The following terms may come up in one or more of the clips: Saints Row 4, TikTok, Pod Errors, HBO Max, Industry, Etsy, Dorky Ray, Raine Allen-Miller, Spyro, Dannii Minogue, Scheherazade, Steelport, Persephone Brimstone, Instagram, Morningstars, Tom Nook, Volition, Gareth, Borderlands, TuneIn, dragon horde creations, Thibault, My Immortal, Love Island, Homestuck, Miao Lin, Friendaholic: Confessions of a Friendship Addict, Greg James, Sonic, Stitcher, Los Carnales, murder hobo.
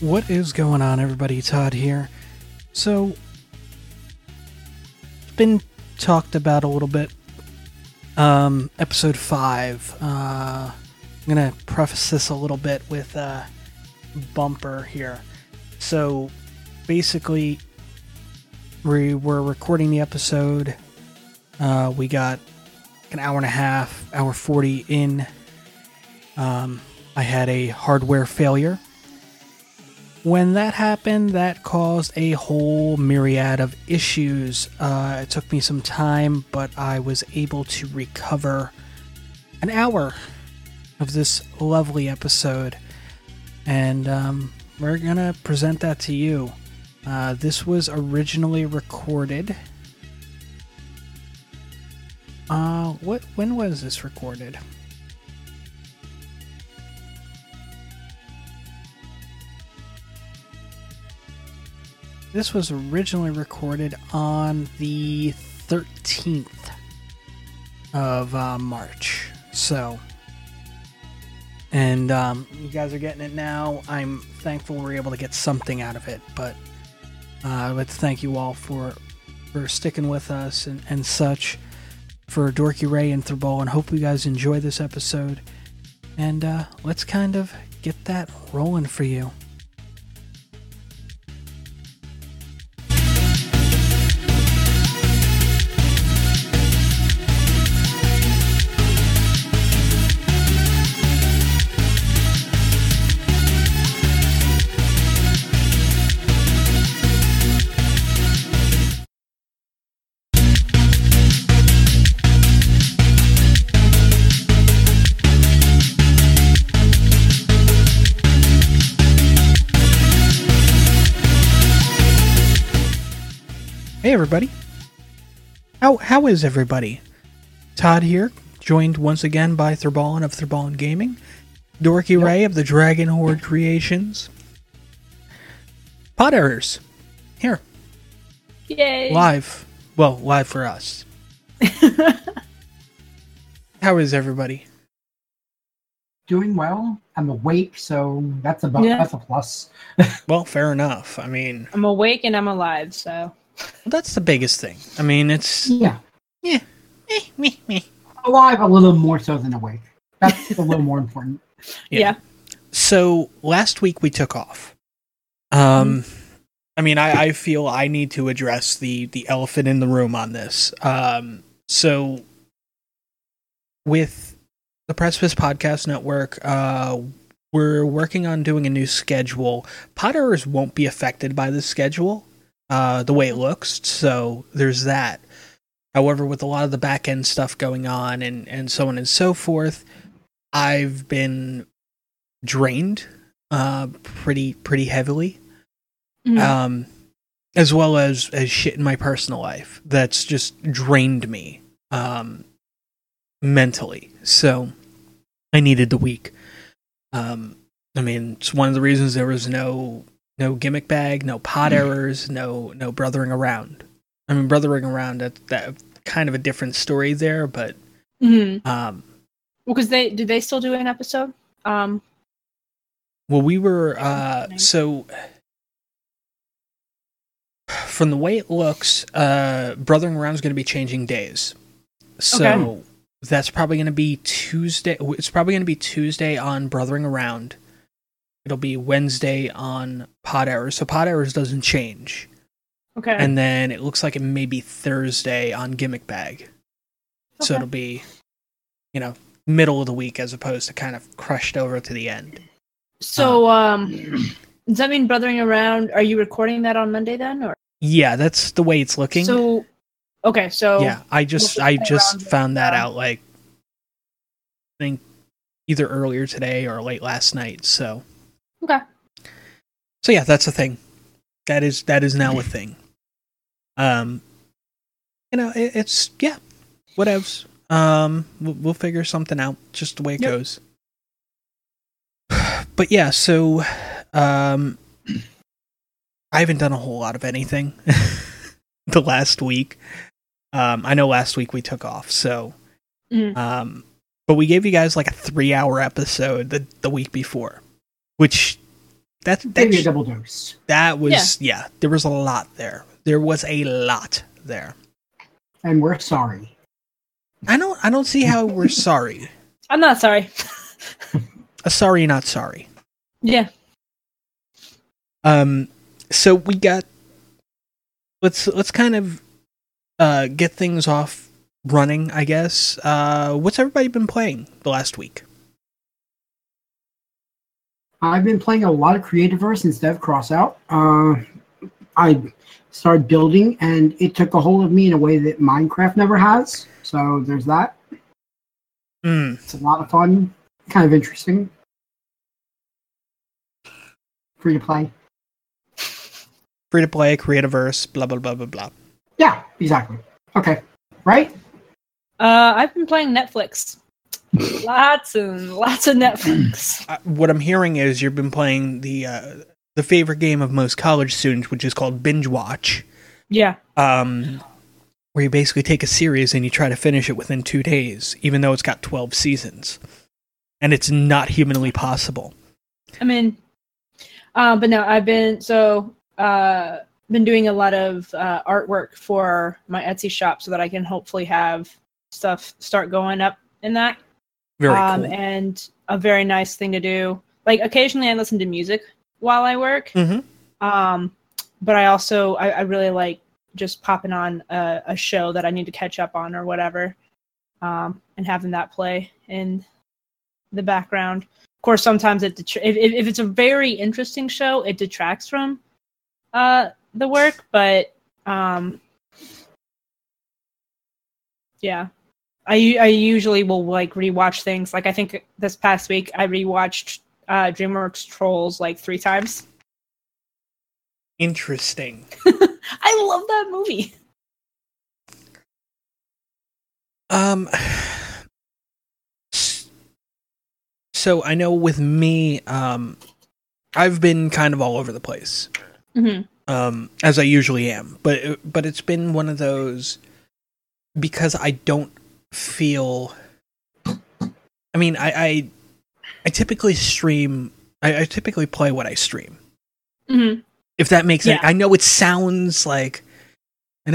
What is going on, everybody? Todd here. So, it's been talked about a little bit. Episode 5. I'm going to preface this a little bit with a bumper here. So, basically, we were recording the episode. We got an hour and a half, hour 40 in. I had a hardware failure. When that happened, that caused a whole myriad of issues. It took me some time, but I was able to recover an hour of this lovely episode. And we're going to present that to you. This was originally recorded. When was this recorded? This was originally recorded on the 13th of March. So, and you guys are getting it now. I'm thankful we're able to get something out of it, but let's thank you all for sticking with us and such. For Dorky Ray and Thibault, and hope you guys enjoy this episode. And let's kind of get that rolling for you. Hey everybody, how is everybody? Todd here, joined once again by Thurballen of Thurballen Gaming, Dorky Ray of the Dragon Horde Creations, Pod Errors, here. Yay. Live for us. How is everybody? Doing well. I'm awake, so that's a plus. Well, fair enough. I mean, I'm awake and I'm alive, so. Well, that's the biggest thing. I mean, it's... Yeah. Me. Alive a little more so than awake. That's a little more important. Yeah. So, last week we took off. I mean, I feel I need to address the elephant in the room on this. So, with the Precipice Podcast Network, we're working on doing a new schedule. Potterers won't be affected by this schedule. The way it looks, so there's that. However, with a lot of the back-end stuff going on and so on and so forth, I've been drained pretty heavily, as well as shit in my personal life that's just drained me mentally. So I needed the week. I mean, it's one of the reasons there was no Gimmick Bag, no Pod Errors, no Brothering Around. I mean, Brothering Around, that kind of a different story there, but... Mm-hmm. Well, because did they still do an episode? Well, we were... so, from the way it looks, Brothering Around is going to be changing days. So, okay. That's probably going to be Tuesday. It's probably going to be Tuesday on Brothering Around. It'll be Wednesday on Pod Errors. So Pod Errors doesn't change. Okay. And then it looks like it may be Thursday on Gimmick Bag. Okay. So it'll be, middle of the week as opposed to kind of crushed over to the end. So does that mean Brothering Around, are you recording that on Monday then? Or? Yeah, that's the way it's looking. So, okay, so... Yeah, I just found that out, I think either earlier today or late last night, so... Okay. So yeah, that's a thing. That is now a thing. It's whatevs. We'll figure something out. Just the way it goes. But yeah, so I haven't done a whole lot of anything the last week. I know last week we took off, so but we gave you guys like a 3-hour episode the week before. Which Maybe a double dose. That was, yeah, there was a lot there. There was a lot there. And we're sorry. I don't see how we're sorry. I'm not sorry. A sorry, not sorry. Yeah. So we got, let's kind of get things off running, I guess. What's everybody been playing the last week? I've been playing a lot of Creativerse instead of Crossout. I started building, and it took a hold of me in a way that Minecraft never has. So there's that. It's a lot of fun. Kind of interesting. Free to play. Free to play, Creativerse, blah, blah, blah, blah, blah. Yeah, exactly. Okay. Right? I've been playing Netflix. Lots and lots of Netflix. What I'm hearing is you've been playing the favorite game of most college students, which is called Binge Watch. Yeah. Where you basically take a series and you try to finish it within 2 days, even though it's got 12 seasons. And it's not humanly possible. I mean, but no, I've been, been doing a lot of artwork for my Etsy shop so that I can hopefully have stuff start going up in that. Very cool. And a very nice thing to do. Like, occasionally I listen to music while I work. Mm-hmm. But I also, I really like just popping on a show that I need to catch up on or whatever, and having that play in the background. Of course, sometimes if it's a very interesting show, it detracts from the work, but yeah. I usually will like rewatch things. Like I think this past week I rewatched DreamWorks Trolls like 3 times. Interesting. I love that movie. So I know with me, I've been kind of all over the place, mm-hmm. As I usually am. But it's been one of those because I don't feel. I mean, I typically stream. I typically play what I stream. Mm-hmm. If that makes sense. I know it sounds like one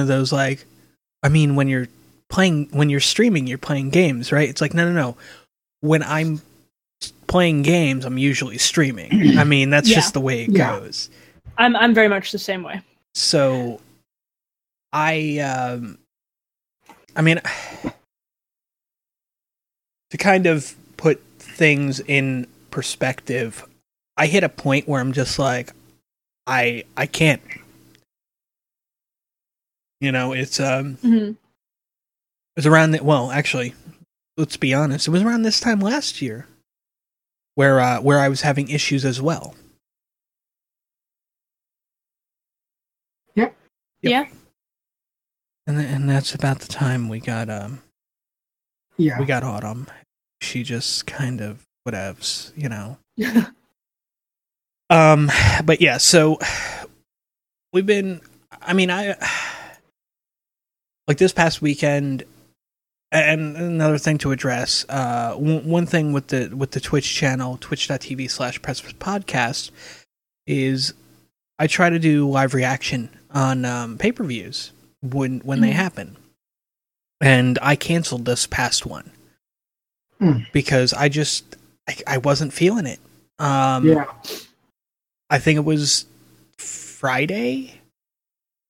of those, like, I mean, when you're streaming, you're playing games, right? It's like, no. When I'm playing games, I'm usually streaming. I mean, that's just the way it goes. I'm very much the same way. So I mean, to kind of put things in perspective, I hit a point where I'm just like, I can't. You know, it's mm-hmm. It was around that. Well, actually, let's be honest. It was around this time last year, where I was having issues as well. Yep. Yeah. And that's about the time we got Autumn. She just kind of whatevs, you know. But yeah, so we've been, I mean, I, like this past weekend, and another thing to address, one thing with the Twitch channel, twitch.tv/Precipice Podcast, is I try to do live reaction on pay-per-views when they happen. And I canceled this past one because I wasn't feeling it. I think it was Friday.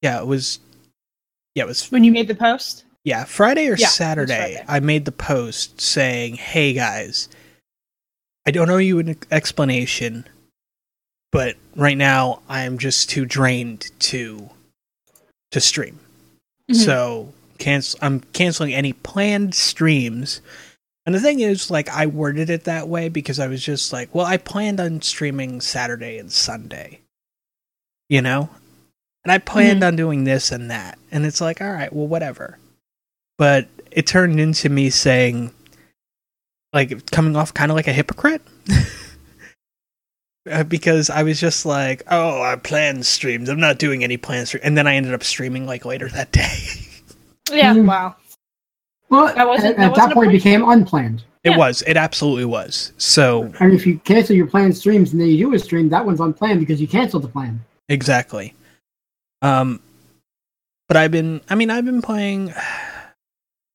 It was when you made the post? Yeah, Friday or Saturday. Friday. I made the post saying, "Hey guys, I don't owe you an explanation, but right now I am just too drained to stream." Mm-hmm. So, I'm canceling any planned streams. And the thing is, like, I worded it that way because I was just like, well, I planned on streaming Saturday and Sunday, you know? And I planned on doing this and that. And it's like, all right, well, whatever. But it turned into me saying, like, coming off kind of like a hypocrite. Because I was just like, oh, I planned streams. I'm not doing any planned streams. And then I ended up streaming, like, later that day. Yeah, wow. Well, at that point, it became unplanned. It was. It absolutely was. So, and if you cancel your planned streams and then you do a stream, that one's unplanned because you canceled the plan. Exactly. But I've been playing,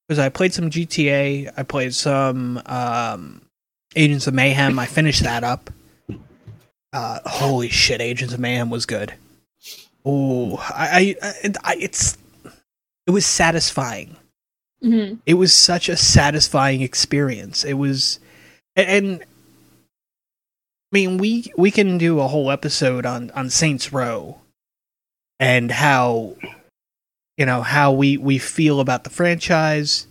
because I played some GTA. I played some Agents of Mayhem. I finished that up. Holy shit! Agents of Mayhem was good. Oh, it was satisfying. Mm-hmm. It was such a satisfying experience. It was, and I mean, we can do a whole episode on Saints Row and how, you know, how we feel about the franchise.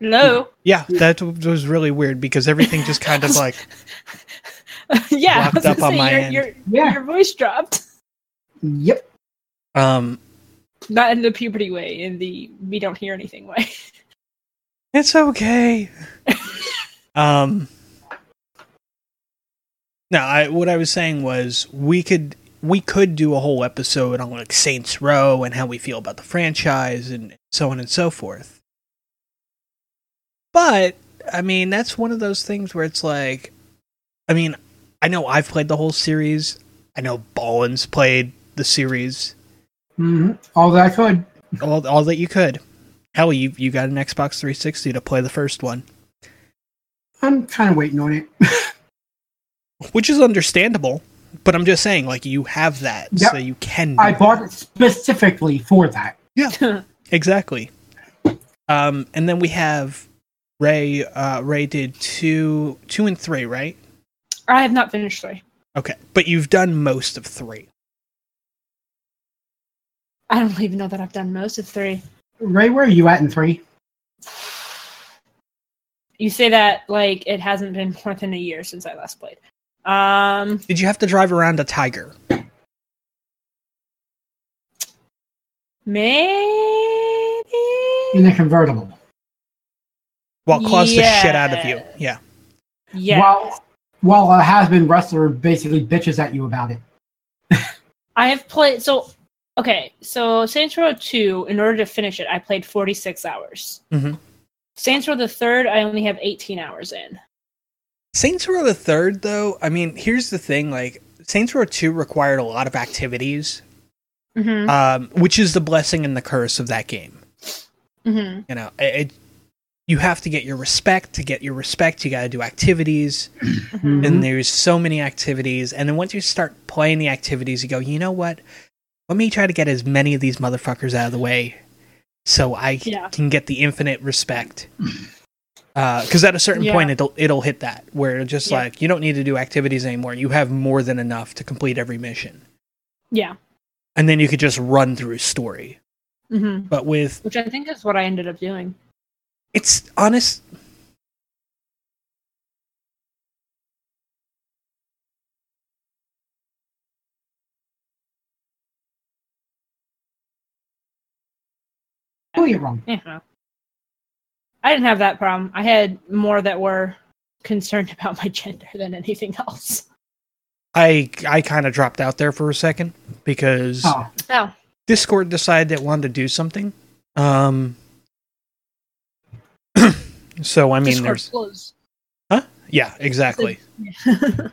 Hello? Yeah, that was really weird because everything just kind of like locked up on my end. Your voice dropped. Yep. Not in the puberty way, in the we don't hear anything way. It's okay. What I was saying was we could do a whole episode on like Saints Row and how we feel about the franchise and so on and so forth. But, I mean, that's one of those things where it's like, I mean, I know I've played the whole series. I know Ballin's played the series. Mm-hmm. All that I could. All that you could. Hell, you got an Xbox 360 to play the first one. I'm kind of waiting on it. Which is understandable, but I'm just saying, like, you have that, yep. So you can do bought it specifically for that. Yeah, exactly. And then we have... Ray did 2 and 3, right? I have not finished 3. Okay, but you've done most of 3. I don't even know that I've done most of 3. Ray, where are you at in 3? You say that like it hasn't been more than a year since I last played. Did you have to drive around a tiger? Maybe? In a convertible. While claws the shit out of you. Yeah. Yeah. While a has-been wrestler basically bitches at you about it. I have played... So Saints Row 2, in order to finish it, I played 46 hours. Mm-hmm. Saints Row the 3rd, I only have 18 hours in. Saints Row the 3rd, though, I mean, here's the thing, like, Saints Row 2 required a lot of activities, mm-hmm. Which is the blessing and the curse of that game. Mm-hmm. You know, you have to get your respect. To get your respect, you got to do activities. Mm-hmm. And there's so many activities. And then once you start playing the activities, you go, you know what? Let me try to get as many of these motherfuckers out of the way so I can get the infinite respect. Because at a certain point, it'll hit that, where it's just like, you don't need to do activities anymore. You have more than enough to complete every mission. Yeah. And then you could just run through story. Mm-hmm. But which I think is what I ended up doing. It's honest. Oh, you're wrong. Yeah. I didn't have that problem. I had more that were concerned about my gender than anything else. I kind of dropped out there for a second because Discord decided it wanted to do something. So I mean, Discord there's, flows. Huh? Yeah, exactly. But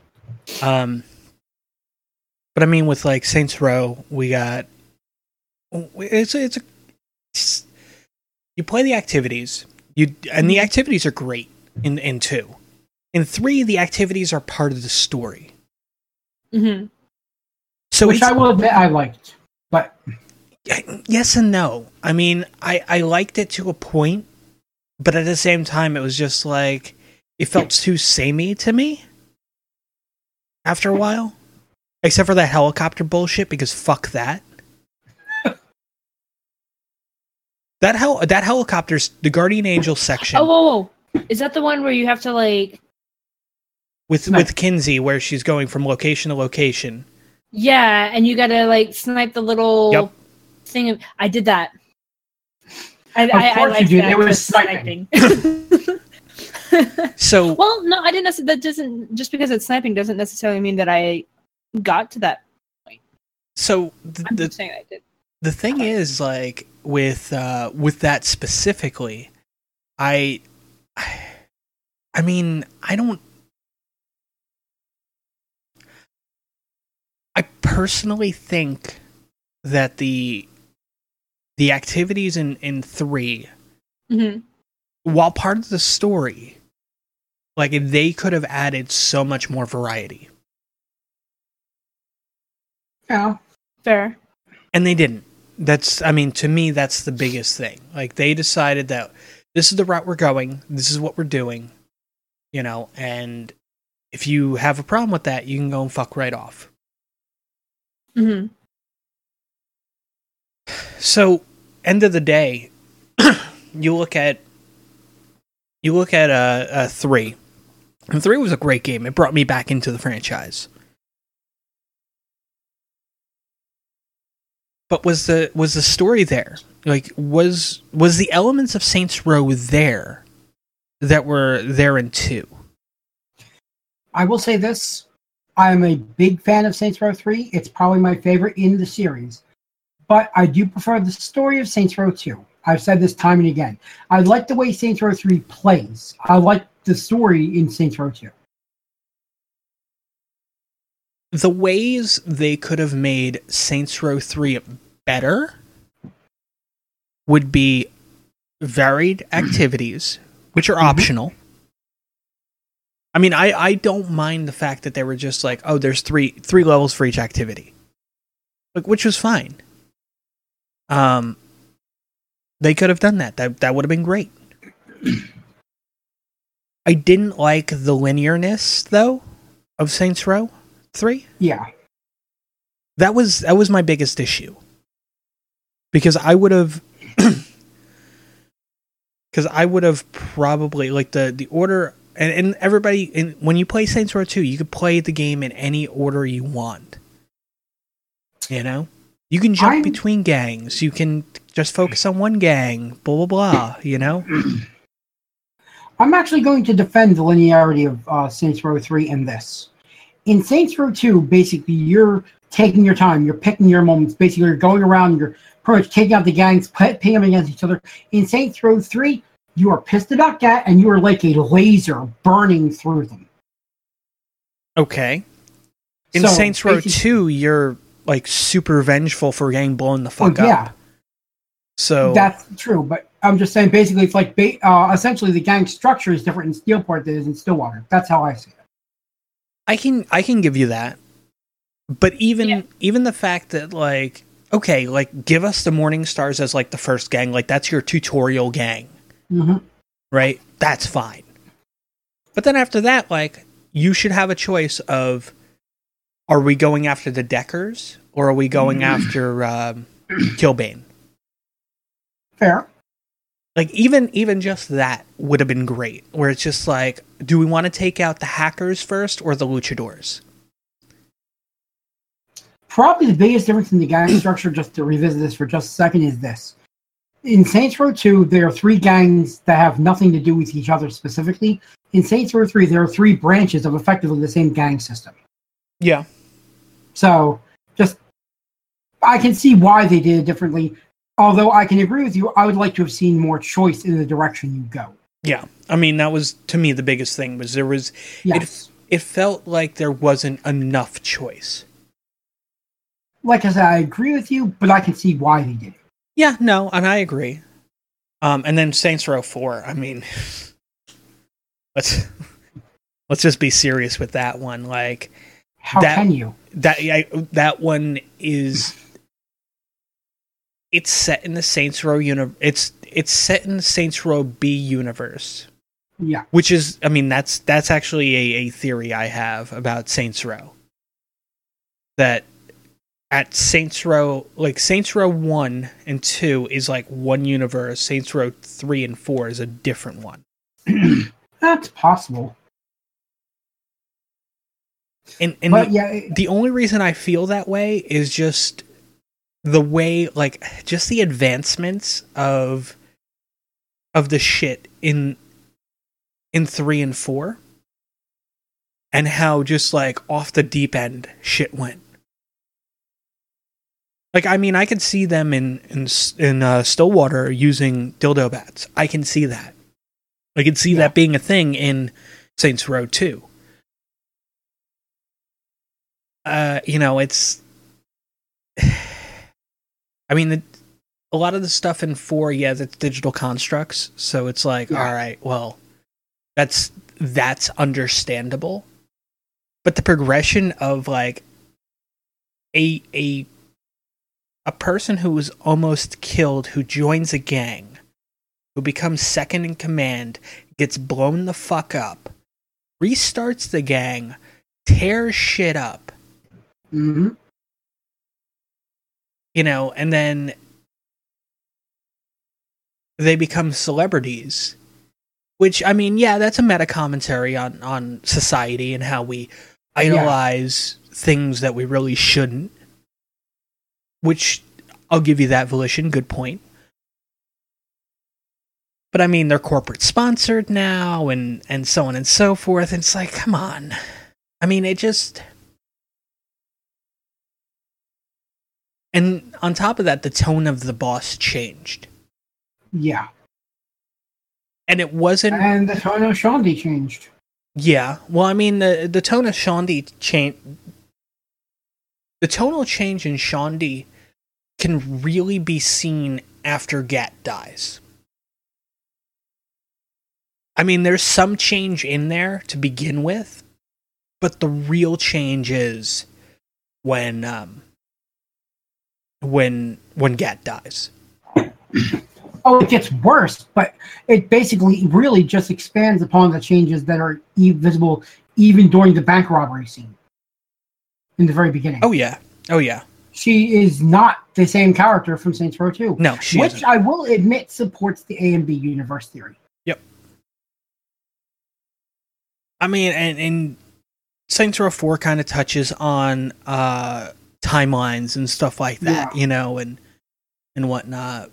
I mean, with like Saints Row, we got it's you play the activities, and the activities are great in 2, in 3 the activities are part of the story. Mm-hmm. So which I will admit I liked, but yes and no. I mean, I liked it to a point. But at the same time, it was just like, it felt too samey to me after a while. Except for that helicopter bullshit, because fuck that. That helicopter's the Guardian Angel section. Oh, whoa. Is that the one where you have to, like... With Kinsey, where she's going from location to location. Yeah, and you gotta, like, snipe the little thing. I did that. I like that. It was sniping. So well, no, I didn't. That doesn't just because it's sniping doesn't necessarily mean that I got to that point. So I'm just saying I did. The thing is, like, with that specifically, I mean, I don't. I personally think that the activities in 3, mm-hmm. while part of the story, like, they could have added so much more variety. Oh, fair. And they didn't. That's, I mean, to me, that's the biggest thing. Like, they decided that this is the route we're going, this is what we're doing, you know, and if you have a problem with that, you can go and fuck right off. Mm-hmm. So, end of the day, you look at 3, and 3 was a great game. It brought me back into the franchise. But was the story there? Like, was the elements of Saints Row there that were there in 2? I will say this. I'm a big fan of Saints Row 3. It's probably my favorite in the series. But I do prefer the story of Saints Row 2. I've said this time and again. I like the way Saints Row 3 plays. I like the story in Saints Row 2. The ways they could have made Saints Row 3 better would be varied activities, which are optional. I mean, I don't mind the fact that they were just like, oh, there's three levels for each activity, like, which was fine. They could have done that. That would have been great. I didn't like the linearness, though, of Saints Row 3? Yeah. That was my biggest issue. Because I would have probably, like, the order, and everybody, and when you play Saints Row 2, you could play the game in any order you want. You know? You can jump between gangs, you can just focus on one gang, blah blah blah, you know? I'm actually going to defend the linearity of Saints Row 3 in this. In Saints Row 2, basically, you're taking your time. You're picking your moments. Basically, you're going around. You're pretty much taking out the gangs, pitting them against each other. In Saints Row 3, you are pissed about that, and you are like a laser burning through them. Okay. In Saints Row 2, you're, like, super vengeful for getting blown the fuck up. Yeah. So that's true, but I'm just saying, basically, it's like, essentially, the gang structure is different in Steelport than it is in Stillwater. That's how I see it. I can give you that, but even the fact that, like, okay, like, give us the Morningstars as, like, the first gang, like, that's your tutorial gang, mm-hmm. right? That's fine. But then after that, like, you should have a choice of, are we going after the Deckers or are we going after Kilbane? Fair. Like, even just that would have been great, where it's just like, do we want to take out the hackers first or the luchadors? Probably the biggest difference in the gang structure, just to revisit this for just a second, is this. In Saints Row 2, there are 3 gangs that have nothing to do with each other specifically. In Saints Row 3, there are 3 branches of effectively the same gang system. Yeah. So, just, I can see why they did it differently. Although I can agree with you, I would like to have seen more choice in the direction you go. Yeah, I mean, that was, to me, the biggest thing, was there was, yes. It felt like there wasn't enough choice. Like I said, I agree with you, but I can see why they did it. Yeah, no, and I agree. And then Saints Row 4, I mean, let's just be serious with that one. Like, how can you? That one is... It's set in the Saints Row universe. It's set in the Saints Row B universe. Yeah. Which is, I mean, that's actually a theory I have about Saints Row. That at Saints Row, like, Saints Row 1 and 2 is like one universe. Saints Row 3 and 4 is a different one. That's possible. And but, yeah, the only reason I feel that way is just... the way, like, just the advancements of the shit in 3 and 4, and how just, like, off the deep end shit went. Like, I mean, I could see them in Stillwater using dildo bats. I can see that. I can see that being a thing in Saints Row 2. You know, it's... I mean, a lot of the stuff in 4, that's digital constructs. So it's like, all right, well, that's understandable. But the progression of, like, a person who was almost killed, who joins a gang, who becomes second in command, gets blown the fuck up, restarts the gang, tears shit up. Mm-hmm. You know, and then they become celebrities. Which, I mean, yeah, that's a meta commentary on society and how we idolize things that we really shouldn't. Which, I'll give you that, Volition, good point. But I mean, they're corporate sponsored now, and so on and so forth. It's like, come on. I mean, it just... And on top of that, the tone of the boss changed. Yeah. And it wasn't... And the tone of Shandy changed. Yeah. Well, I mean, the tone of Shandy changed... The tonal change in Shandy can really be seen after Gat dies. I mean, there's some change in there to begin with, but the real change is when Gat dies. Oh, it gets worse, but it basically really just expands upon the changes that are visible even during the bank robbery scene. In the very beginning. Oh, yeah. Oh, yeah. She is not the same character from Saints Row 2. No, she isn't. Which I will admit supports the A and B universe theory. Yep. I mean, and Saints Row 4 kind of touches on timelines and stuff like that, you know, and whatnot.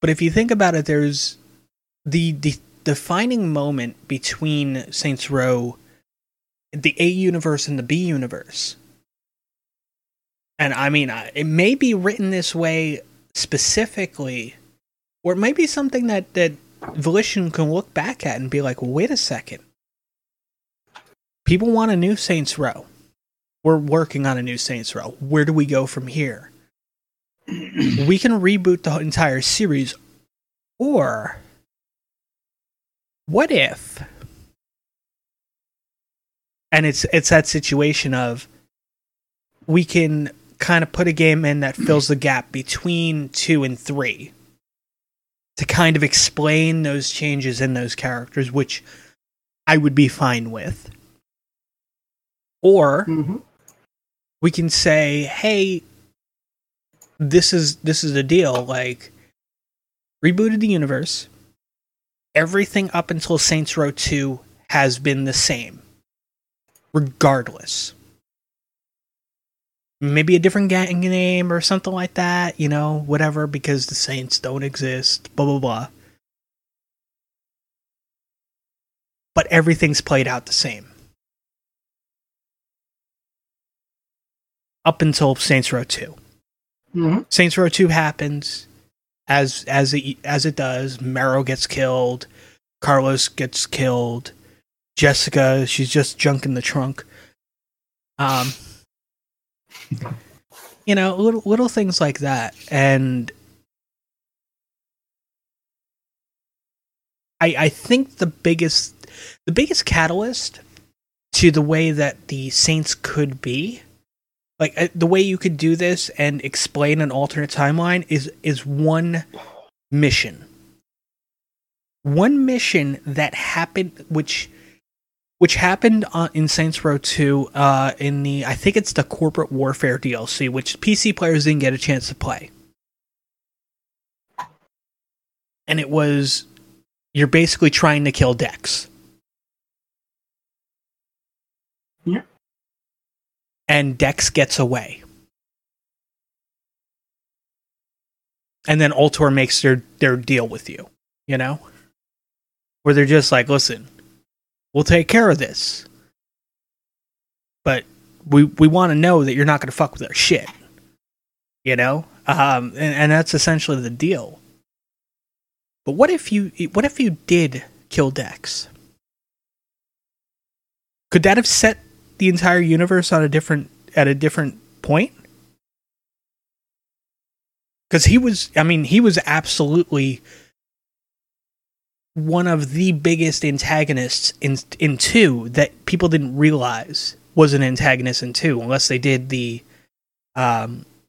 But if you think about it, there's the defining moment between Saints Row... the A universe and the B universe. And I mean, it may be written this way specifically, or it might be something that Volition can look back at and be like, well, wait a second. People want a new Saints Row. We're working on a new Saints Row. Where do we go from here? We can reboot the entire series. Or, what if... And it's that situation of we can kind of put a game in that fills the gap between 2 and 3 to kind of explain those changes in those characters, which I would be fine with. Or we can say, hey, this is the deal. Like, rebooted the universe. Everything up until Saints Row 2 has been the same. Regardless. Maybe a different gang name or something like that, you know, whatever, because the Saints don't exist, blah, blah, blah. But everything's played out the same. Up until Saints Row 2. Mm-hmm. Saints Row 2 happens, as it does, Marrow gets killed, Carlos gets killed, Jessica, she's just junk in the trunk. You know, little things like that. And I think the biggest catalyst to the way that the Saints could be, like the way you could do this and explain an alternate timeline is one mission. One mission that happened, which happened in Saints Row 2 in the, I think it's the Corporate Warfare DLC, which PC players didn't get a chance to play. And it was, you're basically trying to kill Dex. Yeah. And Dex gets away. And then Ultor makes their deal with you, you know? Where they're just like, listen... We'll take care of this. But we want to know that you're not going to fuck with our shit. you know? And that's essentially the deal. But what if you did kill Dex? Could that have set the entire universe on a different point? Because he was absolutely one of the biggest antagonists in 2 that people didn't realize was an antagonist in 2, unless they did the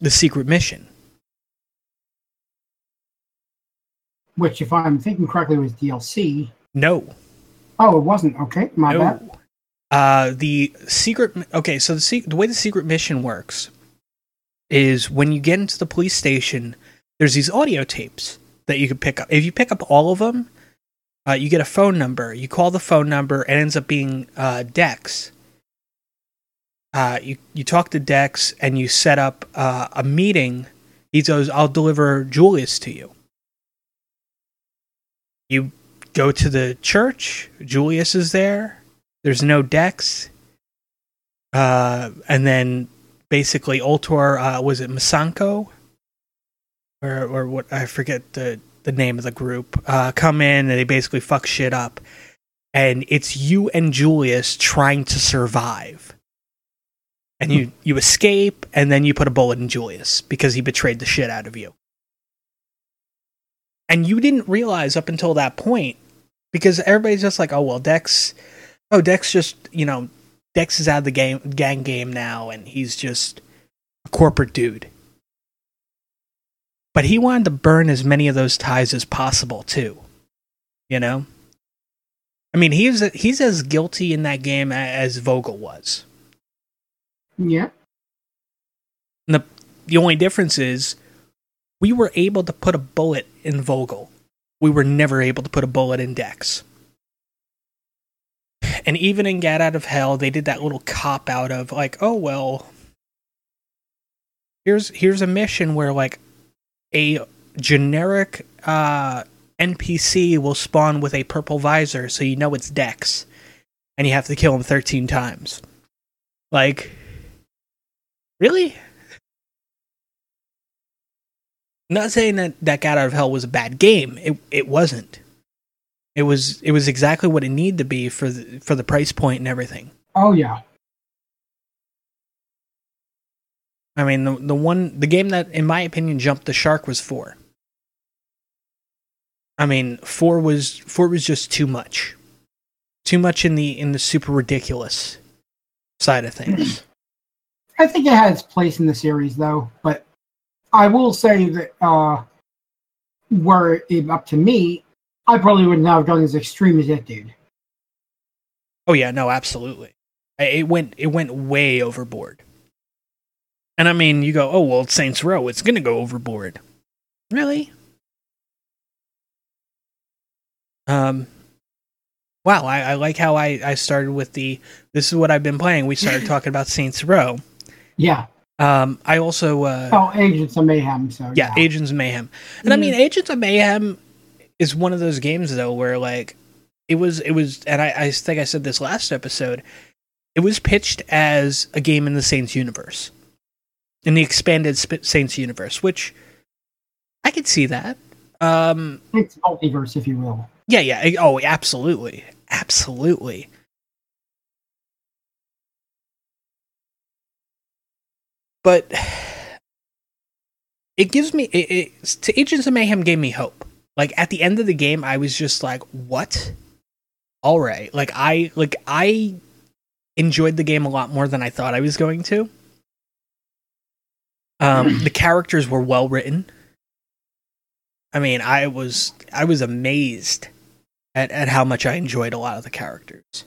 secret mission. Which, if I'm thinking correctly, was DLC. No. Oh, it wasn't. Okay, my bad. The way the secret mission works is when you get into the police station, there's these audio tapes that you can pick up. If you pick up all of them, you get a phone number. You call the phone number, and it ends up being Dex. You talk to Dex, and you set up a meeting. He goes, "I'll deliver Julius to you." You go to the church. Julius is there. There's no Dex. And then basically Ultor, was it Masanko? Or what? I forget the name of the group. Come in and they basically fuck shit up. And it's you and Julius trying to survive. And you escape, and then you put a bullet in Julius because he betrayed the shit out of you. And you didn't realize up until that point, because everybody's just like, Dex is out of the gang game now, and he's just a corporate dude. But he wanted to burn as many of those ties as possible, too. You know? I mean, he's as guilty in that game as Vogel was. Yeah. And the only difference is, we were able to put a bullet in Vogel. We were never able to put a bullet in Dex. And even in Gat Out of Hell, they did that little cop out of like, oh, well, here's a mission where like a generic NPC will spawn with a purple visor, so you know it's Dex, and you have to kill him 13 times. Like, really? Not saying that Gat Out of Hell was a bad game. It wasn't. It was exactly what it needed to be for the price point and everything. Oh yeah. I mean the game that in my opinion jumped the shark was 4. I mean 4 was just too much. Too much in the super ridiculous side of things. I think it had its place in the series though, but I will say that were it up to me, I probably wouldn't have gone as extreme as it did. Oh yeah, no, absolutely. It went way overboard. And I mean, you go, oh well, it's Saints Row, it's gonna go overboard. Really? Wow, I like how I started with this is what I've been playing. We started talking about Saints Row. Yeah. I also... Agents of Mayhem. So yeah, Agents of Mayhem. And I mean, Agents of Mayhem is one of those games, though, where, like, it was, and I think I said this last episode, it was pitched as a game in the Saints universe. In the expanded Saints universe, which I could see that. It's multiverse, if you will. Yeah. Oh, absolutely. Absolutely. But it gives me... Agents of Mayhem gave me hope. Like, at the end of the game, I was just like, what? All right. Like, I enjoyed the game a lot more than I thought I was going to. The characters were well written. I mean, I was amazed at how much I enjoyed a lot of the characters.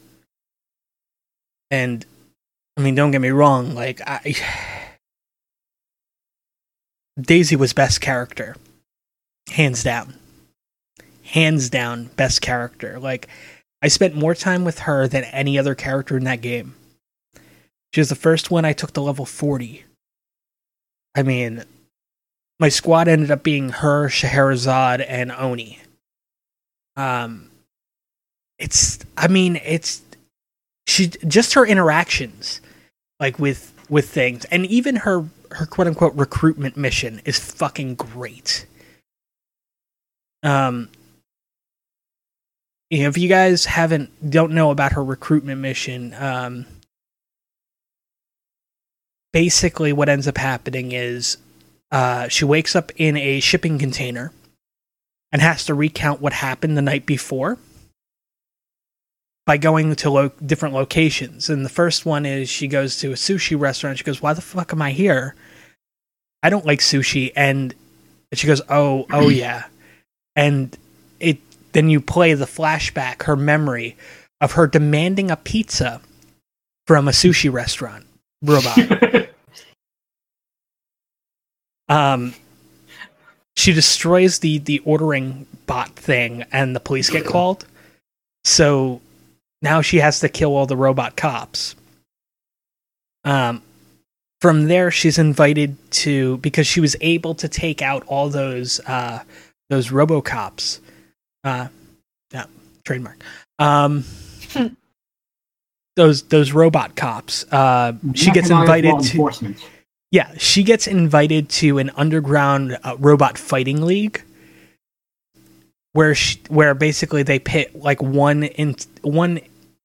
And, I mean, don't get me wrong, like, Daisy was best character. Hands down, best character. Like, I spent more time with her than any other character in that game. She was the first one I took to level 40. I mean, my squad ended up being her, Scheherazade, and Oni. She just her interactions, like, with things, and even her her quote-unquote recruitment mission is fucking great. You know, if you guys don't know about her recruitment mission, basically what ends up happening is she wakes up in a shipping container and has to recount what happened the night before by going to different locations. And the first one is she goes to a sushi restaurant. She goes, "Why the fuck am I here? I don't like sushi." And she goes, oh yeah. And then you play the flashback, her memory of her demanding a pizza from a sushi restaurant robot. She destroys the ordering bot thing, and the police get called. So now she has to kill all the robot cops. From there, she's invited to, because she was able to take out all those RoboCops. No, trademark. Those robot cops. She gets invited to. Yeah, she gets invited to an underground robot fighting league, where basically they pit like one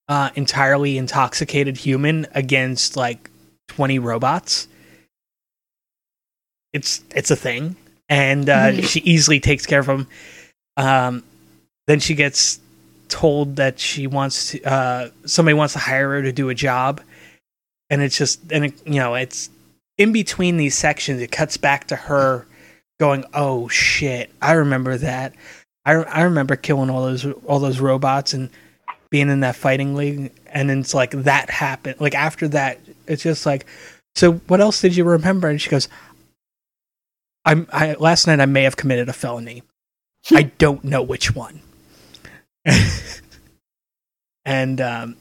entirely intoxicated human against like 20 robots. It's a thing, and she easily takes care of them. Then she gets told that she wants to, somebody wants to hire her to do a job. And it's just, it's in between these sections, it cuts back to her going, "Oh shit, I remember that. I remember killing all those robots and being in that fighting league." And then it's like, that happened. Like after that, it's just like, "So what else did you remember?" And she goes, last night I may have committed a felony. I don't know which one." And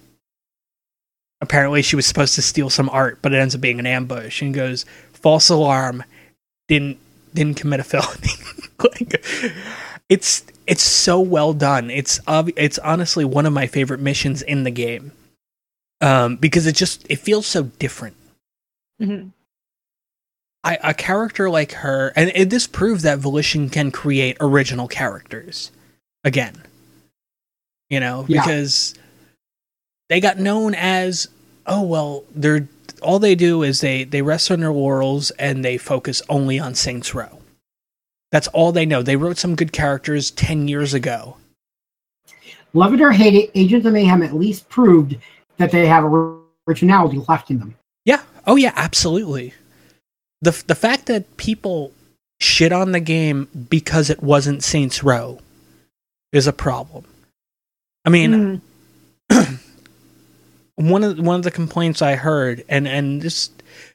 apparently she was supposed to steal some art, but it ends up being an ambush, and goes, "False alarm, didn't commit a felony." Like, it's so well done. It's honestly one of my favorite missions in the game, because it feels so different. Mm-hmm. A character like her, and this proved that Volition can create original characters again. Because they got known as, they're all they do is they rest on their laurels and they focus only on Saints Row. That's all they know. They wrote some good characters 10 years ago. Love it or hate it, Agents of Mayhem at least proved that they have originality left in them. Yeah. Oh, yeah, absolutely. The fact that people shit on the game because it wasn't Saints Row is a problem. I mean, one of the complaints I heard, and this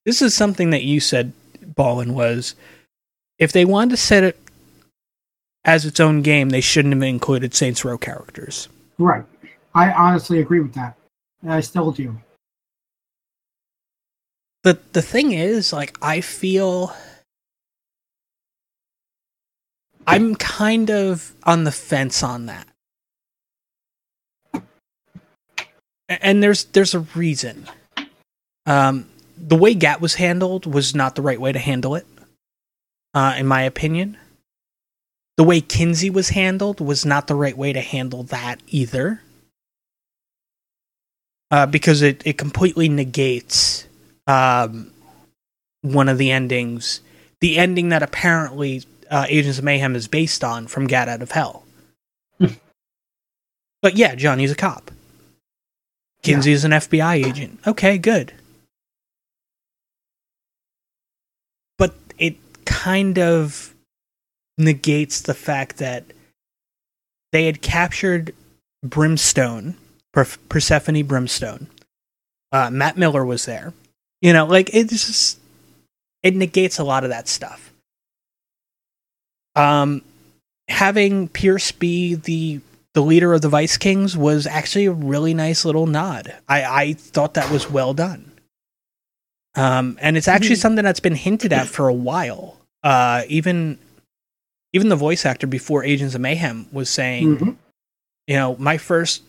is something that you said, Ballin, was if they wanted to set it as its own game, they shouldn't have included Saints Row characters. Right. I honestly agree with that. I still do. The thing is, like, I feel I'm kind of on the fence on that. And there's a reason. The way Gat was handled was not the right way to handle it, in my opinion. The way Kinsey was handled was not the right way to handle that either, because it completely negates one of the endings, the ending that apparently Agents of Mayhem is based on from Gat Out of Hell. But yeah, Johnny's a cop. Kinsey is an FBI agent. Okay, good. But it kind of negates the fact that they had captured Brimstone, Persephone Brimstone. Matt Miller was there. It negates a lot of that stuff. Having Pierce be the leader of the Vice Kings was actually a really nice little nod. I thought that was well done. And it's actually something that's been hinted at for a while. Even the voice actor before Agents of Mayhem was saying, my first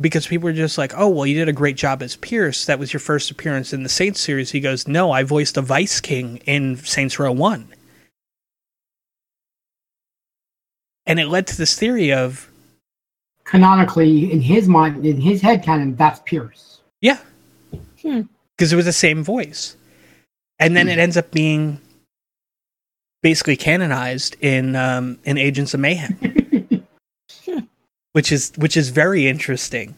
because people are just like, oh, well, you did a great job as Pierce. That was your first appearance in the Saints series. He goes, no, I voiced a Vice King in Saints Row 1. And it led to this theory of... Canonically, in his mind, in his headcanon, that's Pierce. Yeah. Because it was the same voice. And then it ends up being basically canonized in Agents of Mayhem. Which is very interesting.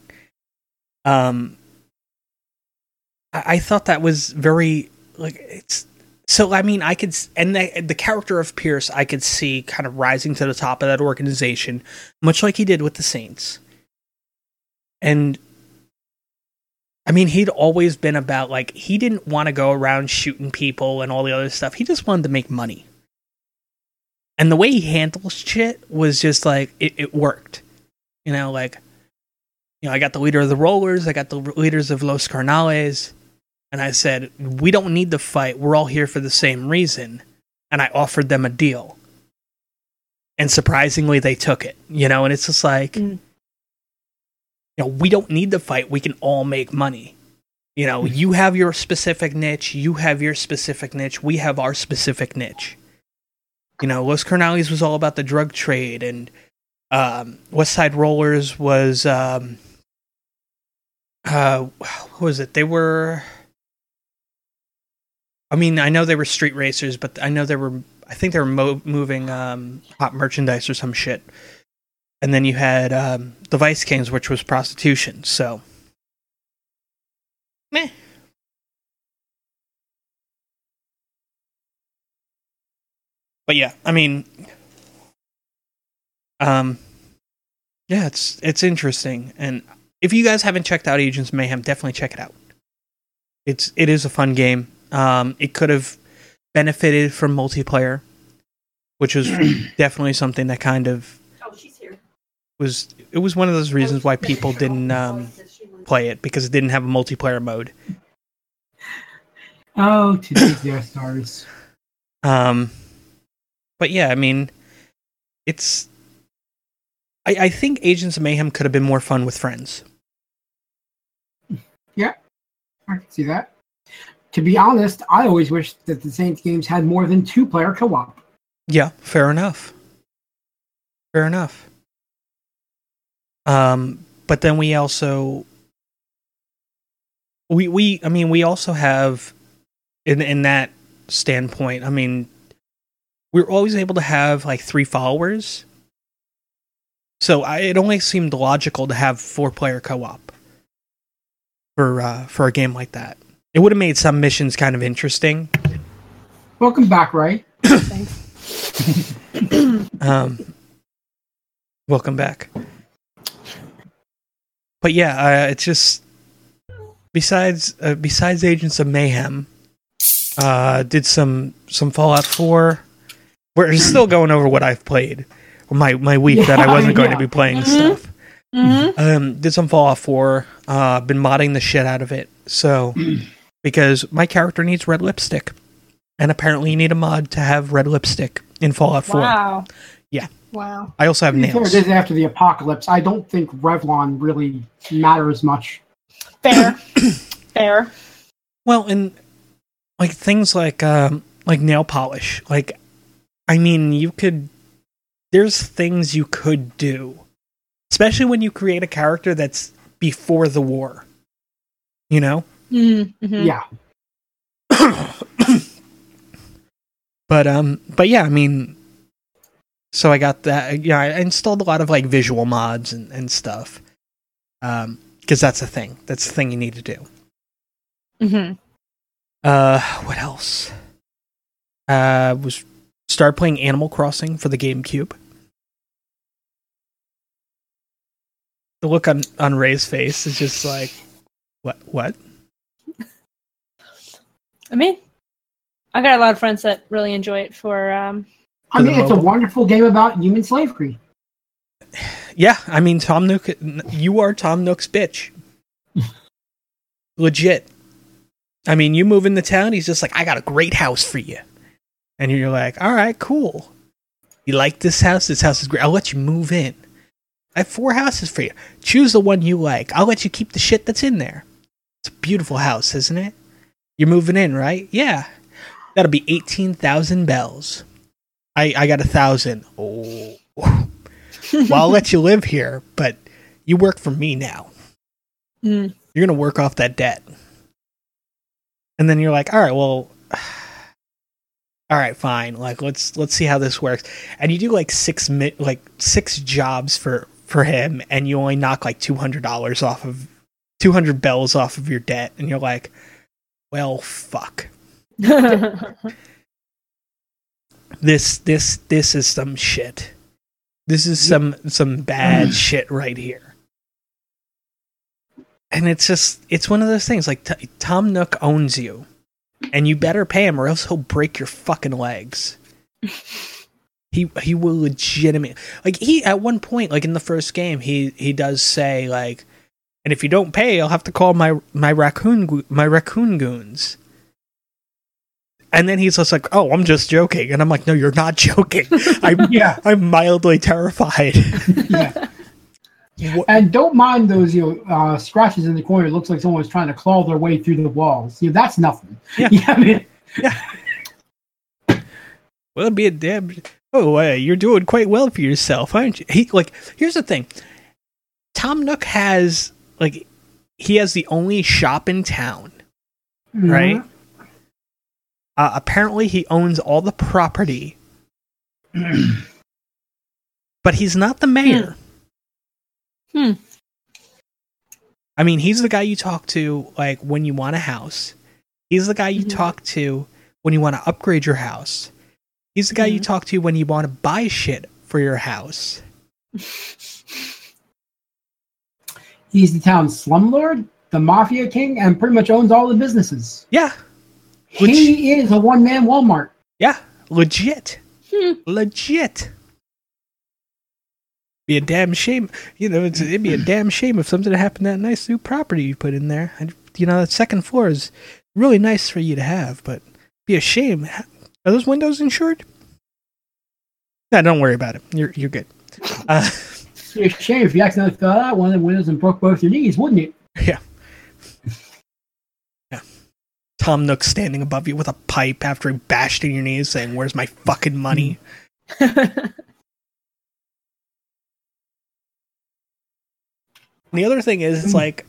I thought that was very... So, I mean, I could... And the character of Pierce, I could see kind of rising to the top of that organization, much like he did with the Saints. And, I mean, he'd always been about, like, he didn't want to go around shooting people and all the other stuff. He just wanted to make money. And the way he handles shit was just, like, it worked. You know, like, you know, I got the leader of the Rollers, I got the leaders of Los Carnales, and I said, we don't need to fight. We're all here for the same reason. And I offered them a deal. And surprisingly, they took it. You know, and it's just like, you know, we don't need to fight. We can all make money. You know, you have your specific niche. You have your specific niche. We have our specific niche. You know, Los Carnales was all about the drug trade. And West Side Rollers was, what was it? They were... I mean, I know they were street racers, but I know they were, I think they were moving hot merchandise or some shit. And then you had the Vice Kings, which was prostitution, so. Meh. But yeah, I mean, yeah, it's interesting. And if you guys haven't checked out Agents of Mayhem, definitely check it out. It is a fun game. It could have benefited from multiplayer, which was definitely something that kind of was one of those reasons why people didn't play it, because it didn't have a multiplayer mode. Oh, today's their stars. But yeah, I mean, it's. I think Agents of Mayhem could have been more fun with friends. Yeah, I can see that. To be honest, I always wish that the Saints games had more than two-player co-op. Yeah, fair enough. Fair enough. But then we also... We also have, in that standpoint, I mean, we're always able to have, like, 3 followers. So it only seemed logical to have 4-player co-op for a game like that. It would have made some missions kind of interesting. Welcome back, Ray. Thanks. Welcome back. But yeah, it's just besides Agents of Mayhem, did some Fallout 4. We're still going over what I've played, or my week that I wasn't going to be playing stuff. Mm-hmm. Did some Fallout 4. Been modding the shit out of it. So. Because my character needs red lipstick. And apparently you need a mod to have red lipstick in Fallout 4. Wow. Yeah. Wow. I also have nails. It is after the apocalypse. I don't think Revlon really matters much. Fair. Fair. Well, and like things like nail polish. Like, I mean, there's things you could do. Especially when you create a character that's before the war. You know? Mm-hmm. Yeah. But yeah, I mean, so I got that. Yeah, I installed a lot of like visual mods and stuff. Because that's a thing. That's the thing you need to do. Mm-hmm. What else? Was start playing Animal Crossing for the GameCube. The look on Ray's face is just like, What? I mean, I got a lot of friends that really enjoy it for... I mean, it's a wonderful game about human slavery. Yeah, I mean, Tom Nook, you are Tom Nook's bitch. Legit. I mean, you move into town, he's just like, I got a great house for you. And you're like, all right, cool. You like this house? This house is great. I'll let you move in. I have 4 houses for you. Choose the one you like. I'll let you keep the shit that's in there. It's a beautiful house, isn't it? You're moving in, right? Yeah. That'll be 18,000 bells. I got 1,000. Oh. Well, I'll let you live here, but you work for me now. Mm. You're going to work off that debt. And then you're like, all right, well, all right, fine. Like, let's see how this works. And you do like six jobs for him, and you only knock like $200 off of 200 bells off of your debt. And you're like, well, fuck. This is some shit. This is some bad shit right here. And it's one of those things, like, Tom Nook owns you, and you better pay him or else he'll break your fucking legs. He will legitimately, like, he, at one point, like, in the first game, he does say, like, and if you don't pay, I'll have to call my raccoon goons. And then he's just like, oh, I'm just joking. And I'm like, no, you're not joking. I'm mildly terrified. Yeah. And don't mind those, scratches in the corner. It looks like someone's trying to claw their way through the walls. Yeah, that's nothing. Yeah. I mean, well, it'd be a damn... Oh, you're doing quite well for yourself, aren't you? He, like, here's the thing. Tom Nook has, like, he has the only shop in town, right? Apparently, he owns all the property, but he's not the mayor. Hmm. I mean, he's the guy you talk to, like, when you want a house. He's the guy you talk to when you want to upgrade your house. He's the guy you talk to when you want to buy shit for your house. He's the town's slumlord, the mafia king, and pretty much owns all the businesses. Yeah. He is a one-man Walmart. Yeah, legit. Legit. Be a damn shame. You know, it'd be a damn shame if something happened to that nice new property you put in there. And, you know, that second floor is really nice for you to have, but be a shame. Are those windows insured? No, don't worry about it. You're good. It'd be a shame if you accidentally fell out one of the windows and broke both your knees, wouldn't it? Yeah. Tom Nook standing above you with a pipe after he bashed in your knees saying, where's my fucking money? The other thing is, it's like,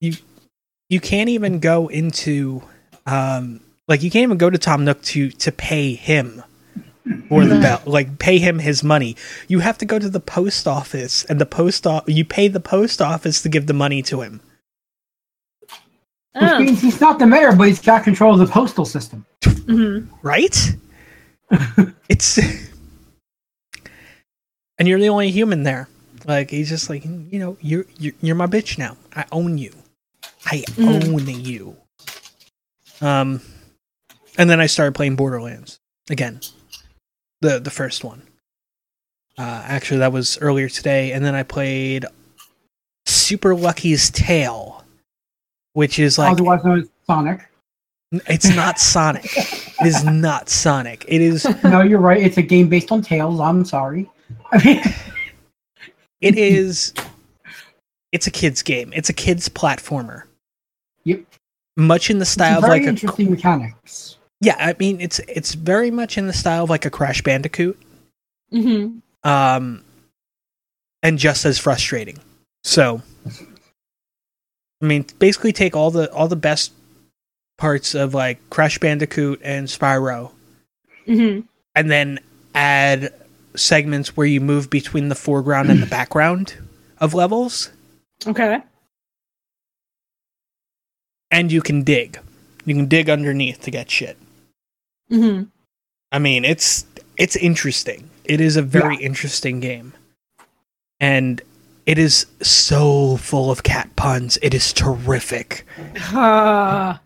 you can't even go into, like, you can't even go to Tom Nook to pay him or the bell, like, pay him his money. You have to go to the post office, and you pay the post office to give the money to him. Which means he's not the mayor, but he's got control of the postal system. Right? It's... And you're the only human there. Like, he's just like, you know, you're my bitch now. I own you. I own you. And then I started playing Borderlands. Again. The first one. Actually, that was earlier today. And then I played Super Lucky's Tale. Which is like... Otherwise known as Sonic. It's not Sonic. It is not Sonic. It is... No, you're right. It's a game based on Tails. I'm sorry. I mean... It is... It's a kid's game. It's a kid's platformer. Yep. Much in the style of like a... interesting mechanics. Yeah, I mean, it's very much in the style of like a Crash Bandicoot. Mm-hmm. And just as frustrating. So... I mean, basically take all the best parts of like Crash Bandicoot and Spyro, and then add segments where you move between the foreground and the background of levels. Okay. And you can dig. You can dig underneath to get shit. Mm-hmm. I mean, it's interesting. It is a very interesting game. And... it is so full of cat puns. It is terrific. I'm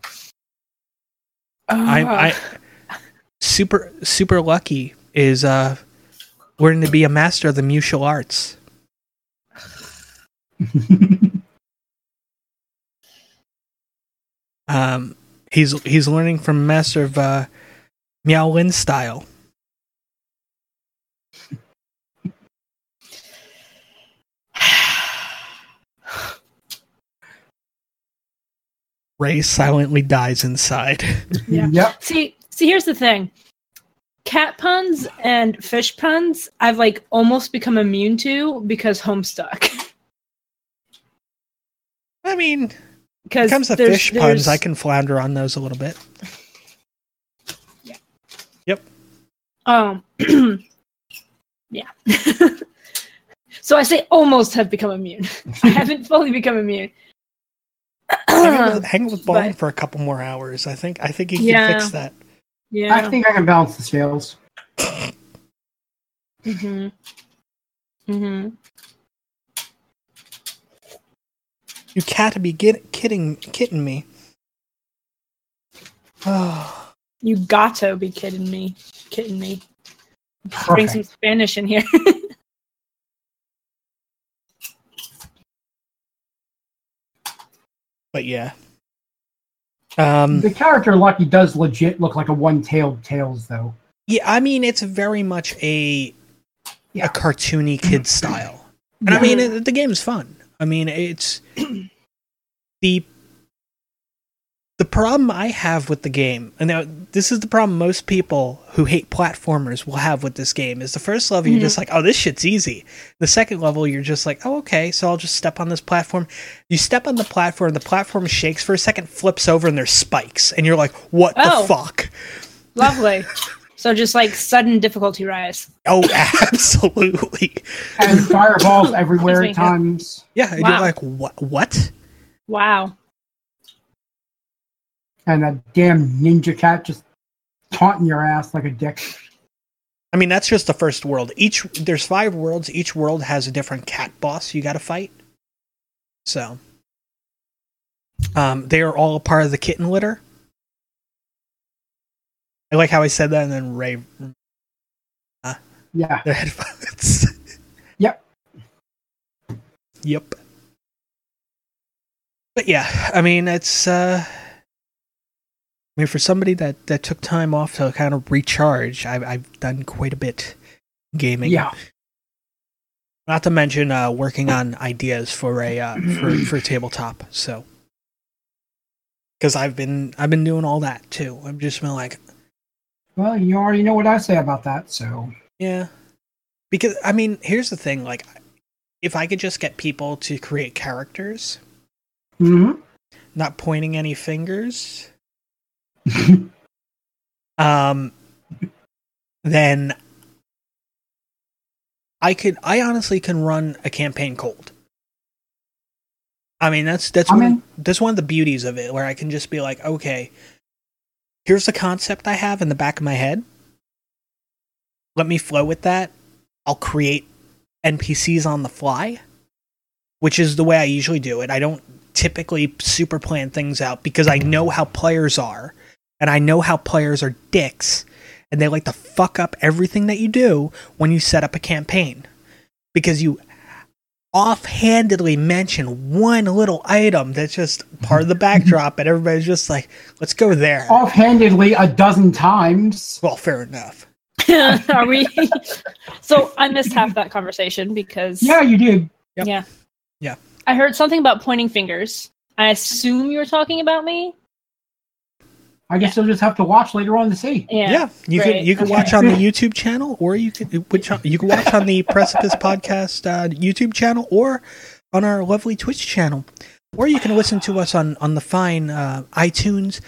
super lucky is we're going to be a master of the martial arts. He's learning from master of Miao Lin style. Ray silently dies inside. Yeah. Yep. See, here's the thing. Cat puns and fish puns, I've like almost become immune to because Homestuck. I mean, when it comes to fish puns, I can flounder on those a little bit. Yeah. Yep. Yeah. So I say almost have become immune. I haven't fully become immune. Hang with Ballin for a couple more hours. I think he can fix that. Yeah. I think I can balance the scales. Mm-hmm. Mm-hmm. You gotta be kidding me. Oh. You gotta be kidding me. Kidding me. Bring some Spanish in here. But yeah. The character Lucky does legit look like a one-tailed Tails, though. Yeah, I mean, it's very much a cartoony kid style. And yeah. I mean, the game's fun. I mean, it's... The problem I have with the game, and now this is the problem most people who hate platformers will have with this game, is the first level you're just like, oh, this shit's easy. The second level you're just like, oh, okay, so I'll just step on this platform. You step on the platform shakes for a second, flips over, and there's spikes. And you're like, what the fuck? Lovely. So just like sudden difficulty rise. Oh, absolutely. And fireballs everywhere at times. Yeah, and you're like, what? Wow. And a damn ninja cat just taunting your ass like a dick. I mean, that's just the first world. There's 5 worlds. Each world has a different cat boss you got to fight. So, they are all a part of the kitten litter. I like how I said that, and then Ray. Their headphones. Yep. But yeah, I mean, it's. I mean, for somebody that took time off to kind of recharge, I've done quite a bit gaming. Yeah. Not to mention working on ideas for tabletop. So, because I've been doing all that too. I've just been like, well, you already know what I say about that. So yeah, because I mean, here's the thing: like, if I could just get people to create characters, not pointing any fingers. Then I honestly can run a campaign cold. I mean, that's one of the beauties of it, where I can just be like, okay, here's the concept I have in the back of my head. Let me flow with that. I'll create NPCs on the fly, which is the way I usually do it. I don't typically super plan things out because I know how players are. And I know how players are dicks, and they like to fuck up everything that you do when you set up a campaign. Because you offhandedly mention one little item that's just part of the backdrop, and everybody's just like, let's go there. Offhandedly a dozen times. Well, fair enough. Are we? So I missed half that conversation because... Yeah, you did. Yep. Yeah. I heard something about pointing fingers. I assume you were talking about me. I guess you'll just have to watch later on to see. Yeah, you can watch on the YouTube channel, or you can watch on the Precipice Podcast YouTube channel, or on our lovely Twitch channel, or you can listen to us on the fine iTunes,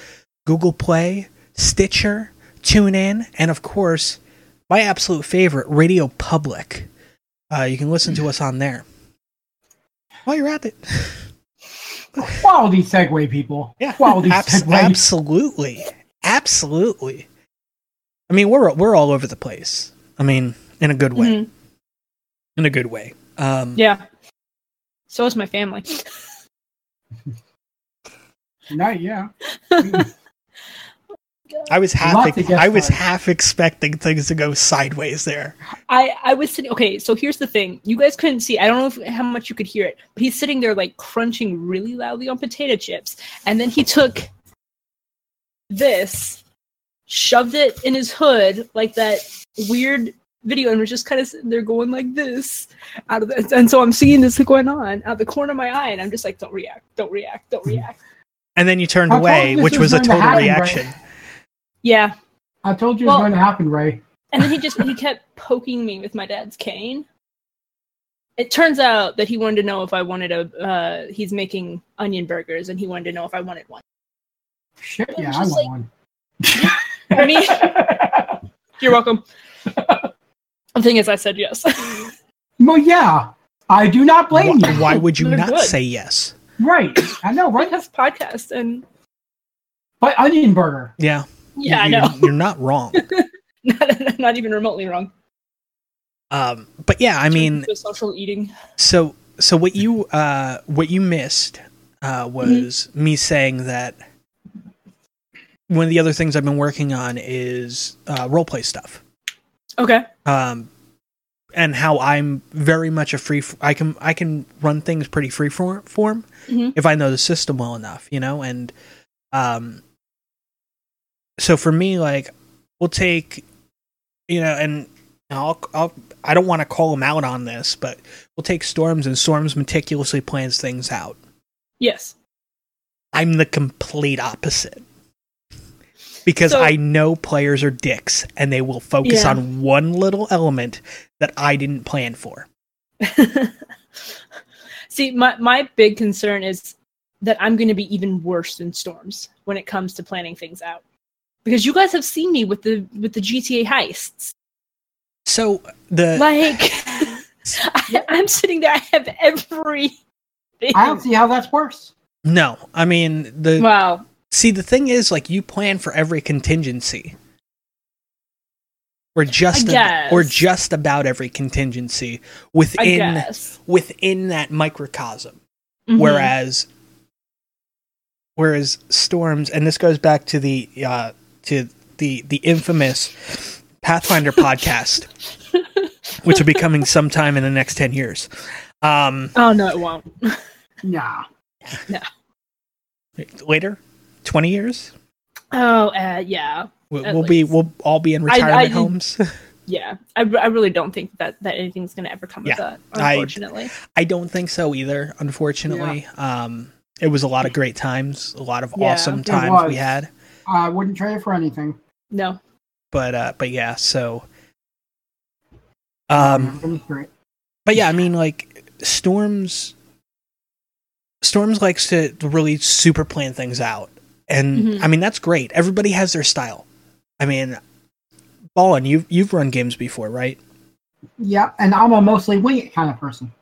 Google Play, Stitcher, TuneIn, and of course, my absolute favorite, Radio Public. You can listen to us on there. While you're at it. Quality segue, people. Yeah, quality segue. Absolutely. I mean, we're all over the place. I mean, in a good way. Mm-hmm. In a good way. Yeah. So is my family. Not yeah. I was half expecting things to go sideways there. I was sitting. Okay, so here's the thing. You guys couldn't see. I don't know how much you could hear it, but he's sitting there like crunching really loudly on potato chips, and then he took this, shoved it in his hood like that weird video, and was just kind of sitting there going like this out of this. And so I'm seeing this going on out the corner of my eye, and I'm just like, don't react, don't react, don't react. and then you turned away, which was a total reaction. Yeah. I told you it was going to happen, Ray. And then he kept poking me with my dad's cane. It turns out that he wanted to know if I wanted he's making onion burgers, and he wanted to know if I wanted one. Shit, yeah, I want one. I mean, you're welcome. The thing is, I said yes. Well, yeah. I do not blame you. Why would you not say yes? Right. I know, right? That's podcast and... But onion burger. Yeah. Yeah, I know. You're not wrong. Not even remotely wrong. But yeah, I mean, social eating. So what you missed was me saying that one of the other things I've been working on is roleplay stuff. Okay. And how I'm very much a I can run things pretty free form if I know the system well enough, you know. And so for me, like, we'll take, you know, and I don't want to call him out on this, but we'll take Storms, and Storms meticulously plans things out. Yes. I'm the complete opposite. Because I know players are dicks, and they will focus on one little element that I didn't plan for. See, my big concern is that I'm going to be even worse than Storms when it comes to planning things out. Because you guys have seen me with the GTA heists. So I'm sitting there. I have everything. I don't see how that's worse. No, I mean wow. See, the thing is, like, you plan for every contingency, or just about every contingency within that microcosm. Mm-hmm. Whereas Storms, and this goes back to the infamous Pathfinder podcast, which will be coming sometime in the next 10 years. Oh, no, it won't. No. Later? 20 years? Oh, yeah. We'll all be in retirement homes. Yeah. I really don't think that anything's going to ever come of that, unfortunately. I don't think so either, unfortunately. Yeah. It was a lot of great times, a lot of awesome times we had. I wouldn't trade it for anything. No. But yeah, so. But yeah, I mean, like, Storms likes to really super plan things out, and I mean, that's great. Everybody has their style. I mean, Ballin, you've run games before, right? Yeah, and I'm a mostly wing it kind of person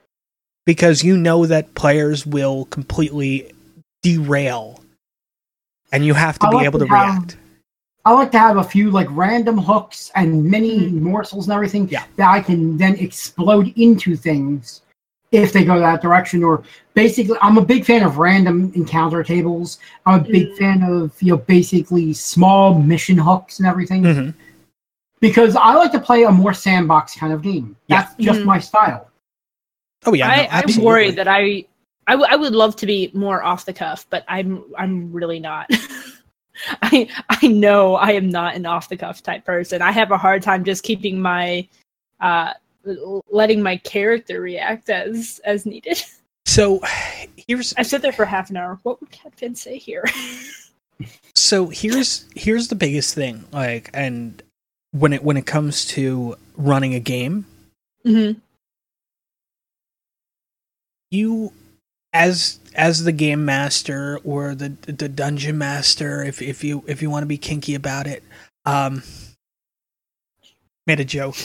because you know that players will completely derail, and you have to be able to react. I like to have a few, like, random hooks and mini morsels and everything that I can then explode into things if they go that direction. Or basically, I'm a big fan of random encounter tables. I'm a big fan of, you know, basically small mission hooks and everything. Mm-hmm. Because I like to play a more sandbox kind of game. That's just my style. Oh, yeah. I'm worried that I would love to be more off the cuff, but I'm really not. I know I am not an off-the-cuff type person. I have a hard time just keeping my, letting my character react as needed. So I've sat there for half an hour. What would Captain say here? So here's the biggest thing, like, and when it comes to running a game, you as the game master or the dungeon master, if you want to be kinky about it, made a joke.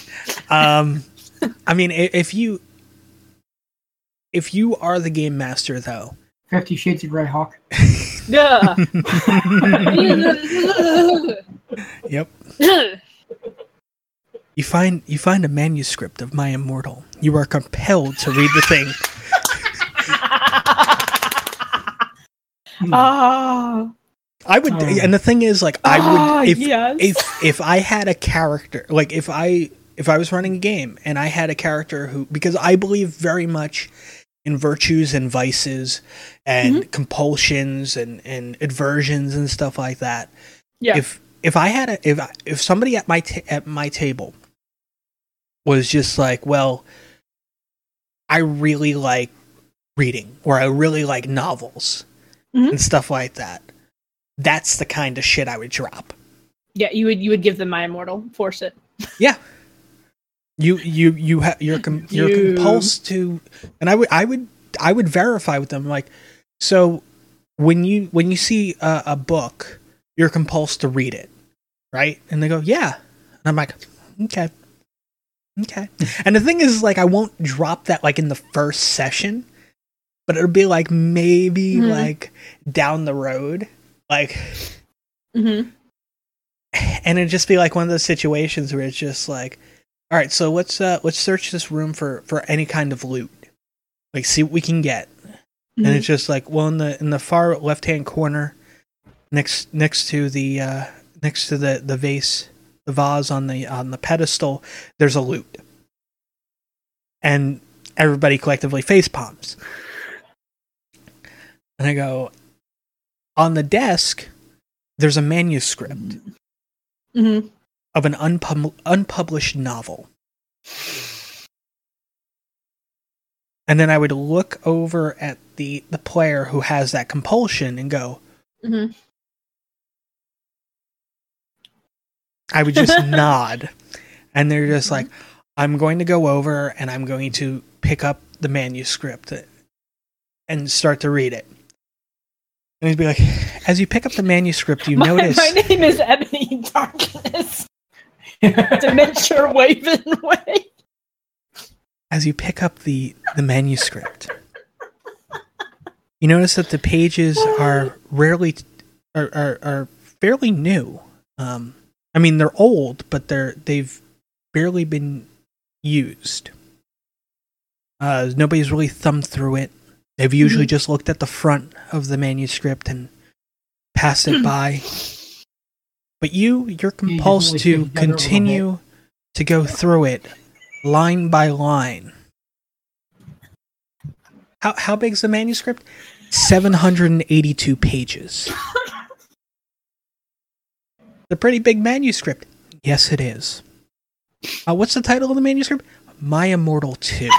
I mean, if you are the game master, though, 50 Shades of Grey Hawk. Yeah. Yep. You find a manuscript of My Immortal. You are compelled to read the thing. I would, and the thing is, like, I would, if I had a character, like, if I was running a game and I had a character who, because I believe very much in virtues and vices and compulsions and aversions and stuff like that. Yeah. If somebody at my table was just like, well, I really like reading, or I really like novels. and stuff like that. That's the kind of shit I would drop. Yeah, you would give them My Immortal, force it. Yeah. You're compulsed to, and I would verify with them, like, so when you see a book, you're compulsed to read it, right? And they go, yeah. And I'm like, okay. And the thing is, like, I won't drop that like in the first session, but it'll be like maybe like down the road, like, and it'd just be like one of those situations where it's just like, all right, so let's search this room for any kind of loot, like see what we can get. And it's just like, well, in the far left hand corner, next to the vase, the vase on the pedestal, there's a loot, and everybody collectively face palms. And I go, on the desk, there's a manuscript of an unpublished novel. And then I would look over at the player who has that compulsion and go, I would just nod. And they're just like, I'm going to go over and I'm going to pick up the manuscript and start to read it. And he'd be like, as you pick up the manuscript, you notice... My name is Ebony Darkness. Dementia Waven Way. As you pick up the manuscript, you notice that the pages are fairly new. I mean, they're old, but they've barely been used. Nobody's really thumbed through it. They've usually just looked at the front of the manuscript and passed it by. But you're compelled to continue to go through it line by line. How big's the manuscript? 782 pages. It's a pretty big manuscript. Yes, it is. What's the title of the manuscript? My Immortal 2.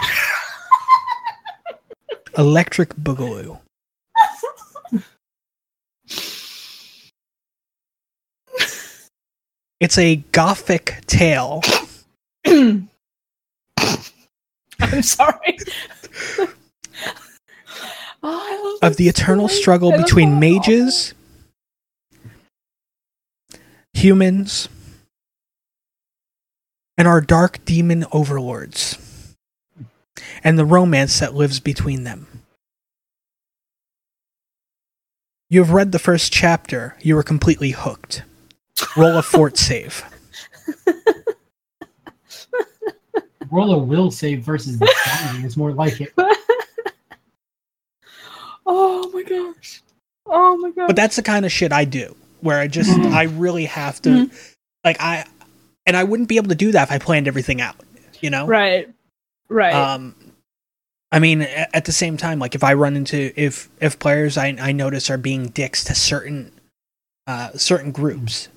Electric Boogaloo. It's a gothic tale. I'm sorry. Oh, of the eternal struggle between mages, humans, and our dark demon overlords, and the romance that lives between them. You have read the first chapter. You are completely hooked. Roll a fort save. Roll a will save versus insanity is more like it. Oh my gosh. But that's the kind of shit I do, where I just, I really have to, like, I wouldn't be able to do that if I planned everything out, you know? Right. I mean, at the same time, like, if I run into, if players I notice are being dicks to certain groups,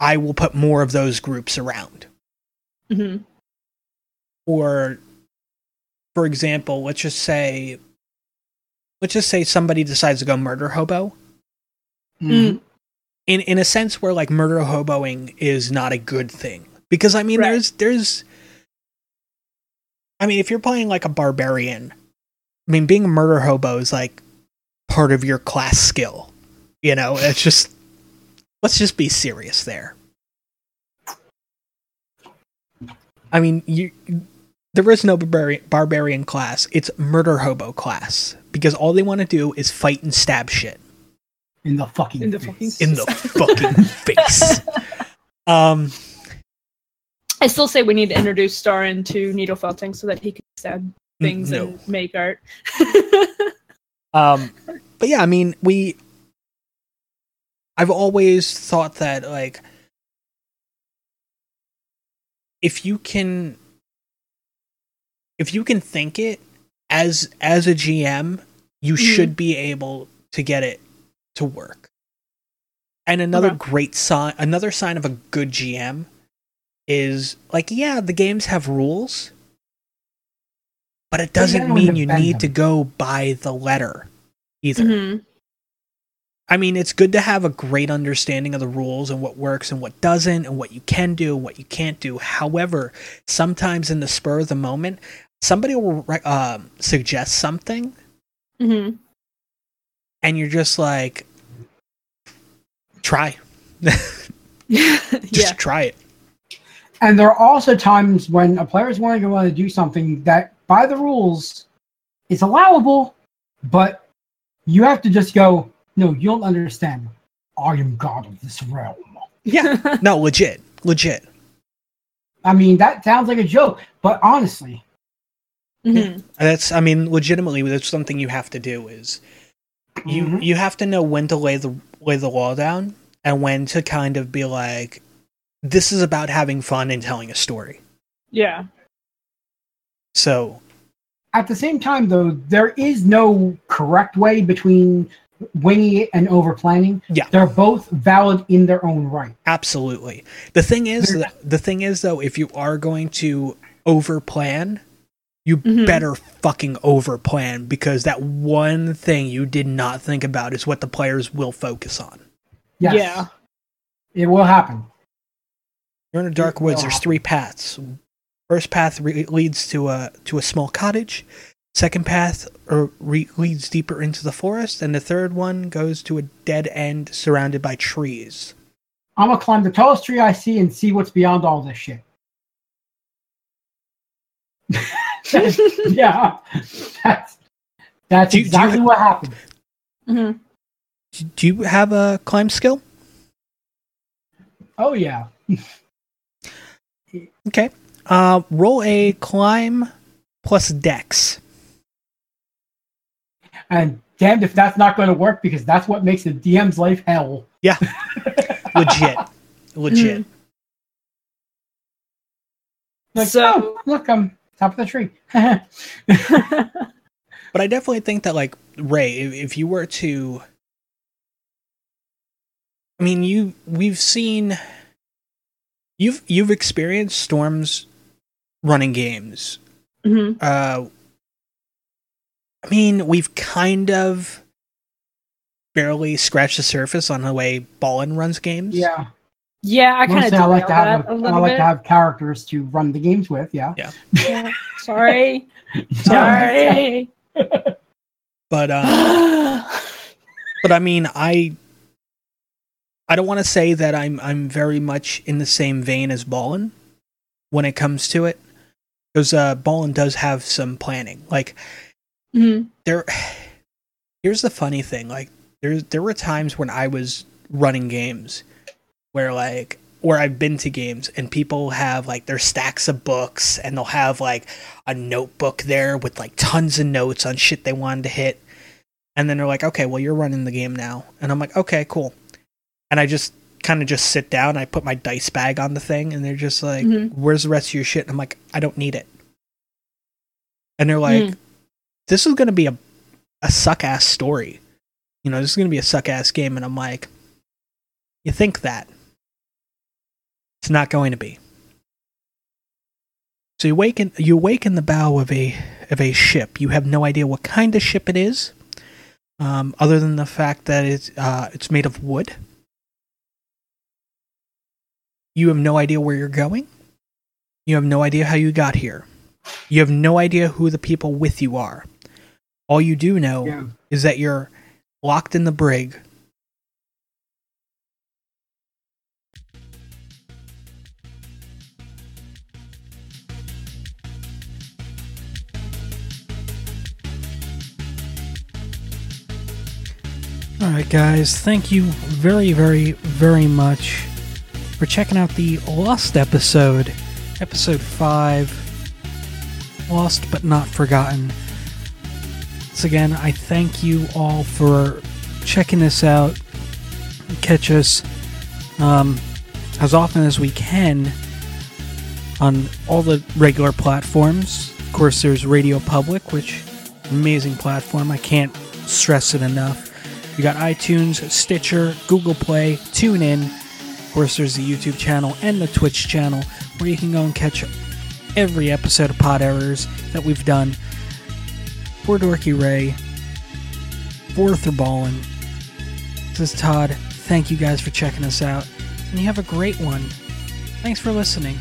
I will put more of those groups around. Or, for example, let's just say somebody decides to go murder hobo. In a sense where, like, murder hoboing is not a good thing, because I mean, there's if you're playing like a barbarian, I mean, being a murder hobo is like part of your class skill, you know. It's just, let's just be serious there. I mean, there is no barbarian class. It's murder hobo class, because all they want to do is fight and stab shit in the fucking face. I still say we need to introduce Starin to needle felting so that he can stab things and make art. But yeah, I mean, I've always thought that, like, if you can think it as a GM, you should be able to get it to work. And another great sign, another sign of a good GM is, like, yeah, the games have rules, but it doesn't mean you need to go by the letter either. I mean, it's good to have a great understanding of the rules and what works and what doesn't and what you can do and what you can't do. However, sometimes in the spur of the moment, somebody will suggest something, mm-hmm. and you're just like, try. Try it. And there are also times when a player is going to do something that, by the rules, is allowable, but you have to just go, no, you don't understand. I am God of this realm. Yeah. No, legit. I mean, that sounds like a joke, but honestly. Mm-hmm. That's, I mean, legitimately, that's something you have to do is you have to know when to lay the law down and when to kind of be like, this is about having fun and telling a story. Yeah. So. At the same time, though, there is no correct way between winging it and overplanning. Yeah. They're both valid in their own right. Absolutely. The thing is though, if you are going to overplan, you better fucking overplan, because that one thing you did not think about is what the players will focus on. Yes. Yeah. It will happen. You're in the dark woods. There's three paths. First path leads to a small cottage. Second path leads deeper into the forest, and the third one goes to a dead end surrounded by trees. I'm going to climb the tallest tree I see and see what's beyond all this shit. Yeah. That's exactly what happened. Mm-hmm. Do you have a climb skill? Oh, yeah. Okay. Roll a climb plus dex. And damned if that's not going to work, because that's what makes the DM's life hell. Yeah. Legit. Like, so, oh, look, I'm top of the tree. But I definitely think that, like, Ray, if you were to... I mean, we've seen... You've experienced Storm's running games. Mm-hmm. I mean, we've kind of barely scratched the surface on the way Ballin runs games. Yeah. Yeah, I kind of do like to have that a little bit. I like to have characters to run the games with, yeah. Yeah. Sorry. But I mean, I don't want to say that I'm very much in the same vein as Ballin when it comes to it. Because Ballin does have some planning. Like, here's the funny thing. Like, there were times when I was running games where I've been to games and people have like their stacks of books, and they'll have like a notebook there with like tons of notes on shit they wanted to hit. And then they're like, okay, well, you're running the game now. And I'm like, okay, cool. And I just kind of sit down. I put my dice bag on the thing, and they're just like, where's the rest of your shit? And I'm like, I don't need it. And they're like, this is going to be a suck-ass story. You know, this is going to be a suck-ass game. And I'm like, you think that. It's not going to be. So you wake in the bow of a ship. You have no idea what kind of ship it is, other than the fact that it's made of wood. You have no idea where you're going. You have no idea how you got here. You have no idea who the people with you are. All you do know is that you're locked in the brig. Alright guys, thank you very, very, very much for checking out the Lost episode. Episode 5, Lost but Not Forgotten. Once again, I thank you all for checking this out. Catch us as often as we can on all the regular platforms. Of course, there's Radio Public, which is an amazing platform. I can't stress it enough. We got iTunes, Stitcher, Google Play, TuneIn. Of course, there's the YouTube channel and the Twitch channel where you can go and catch every episode of Pod Errors that we've done. For Dorky Ray, for Thurballen, is Todd. Thank you guys for checking us out, and you have a great one. Thanks for listening.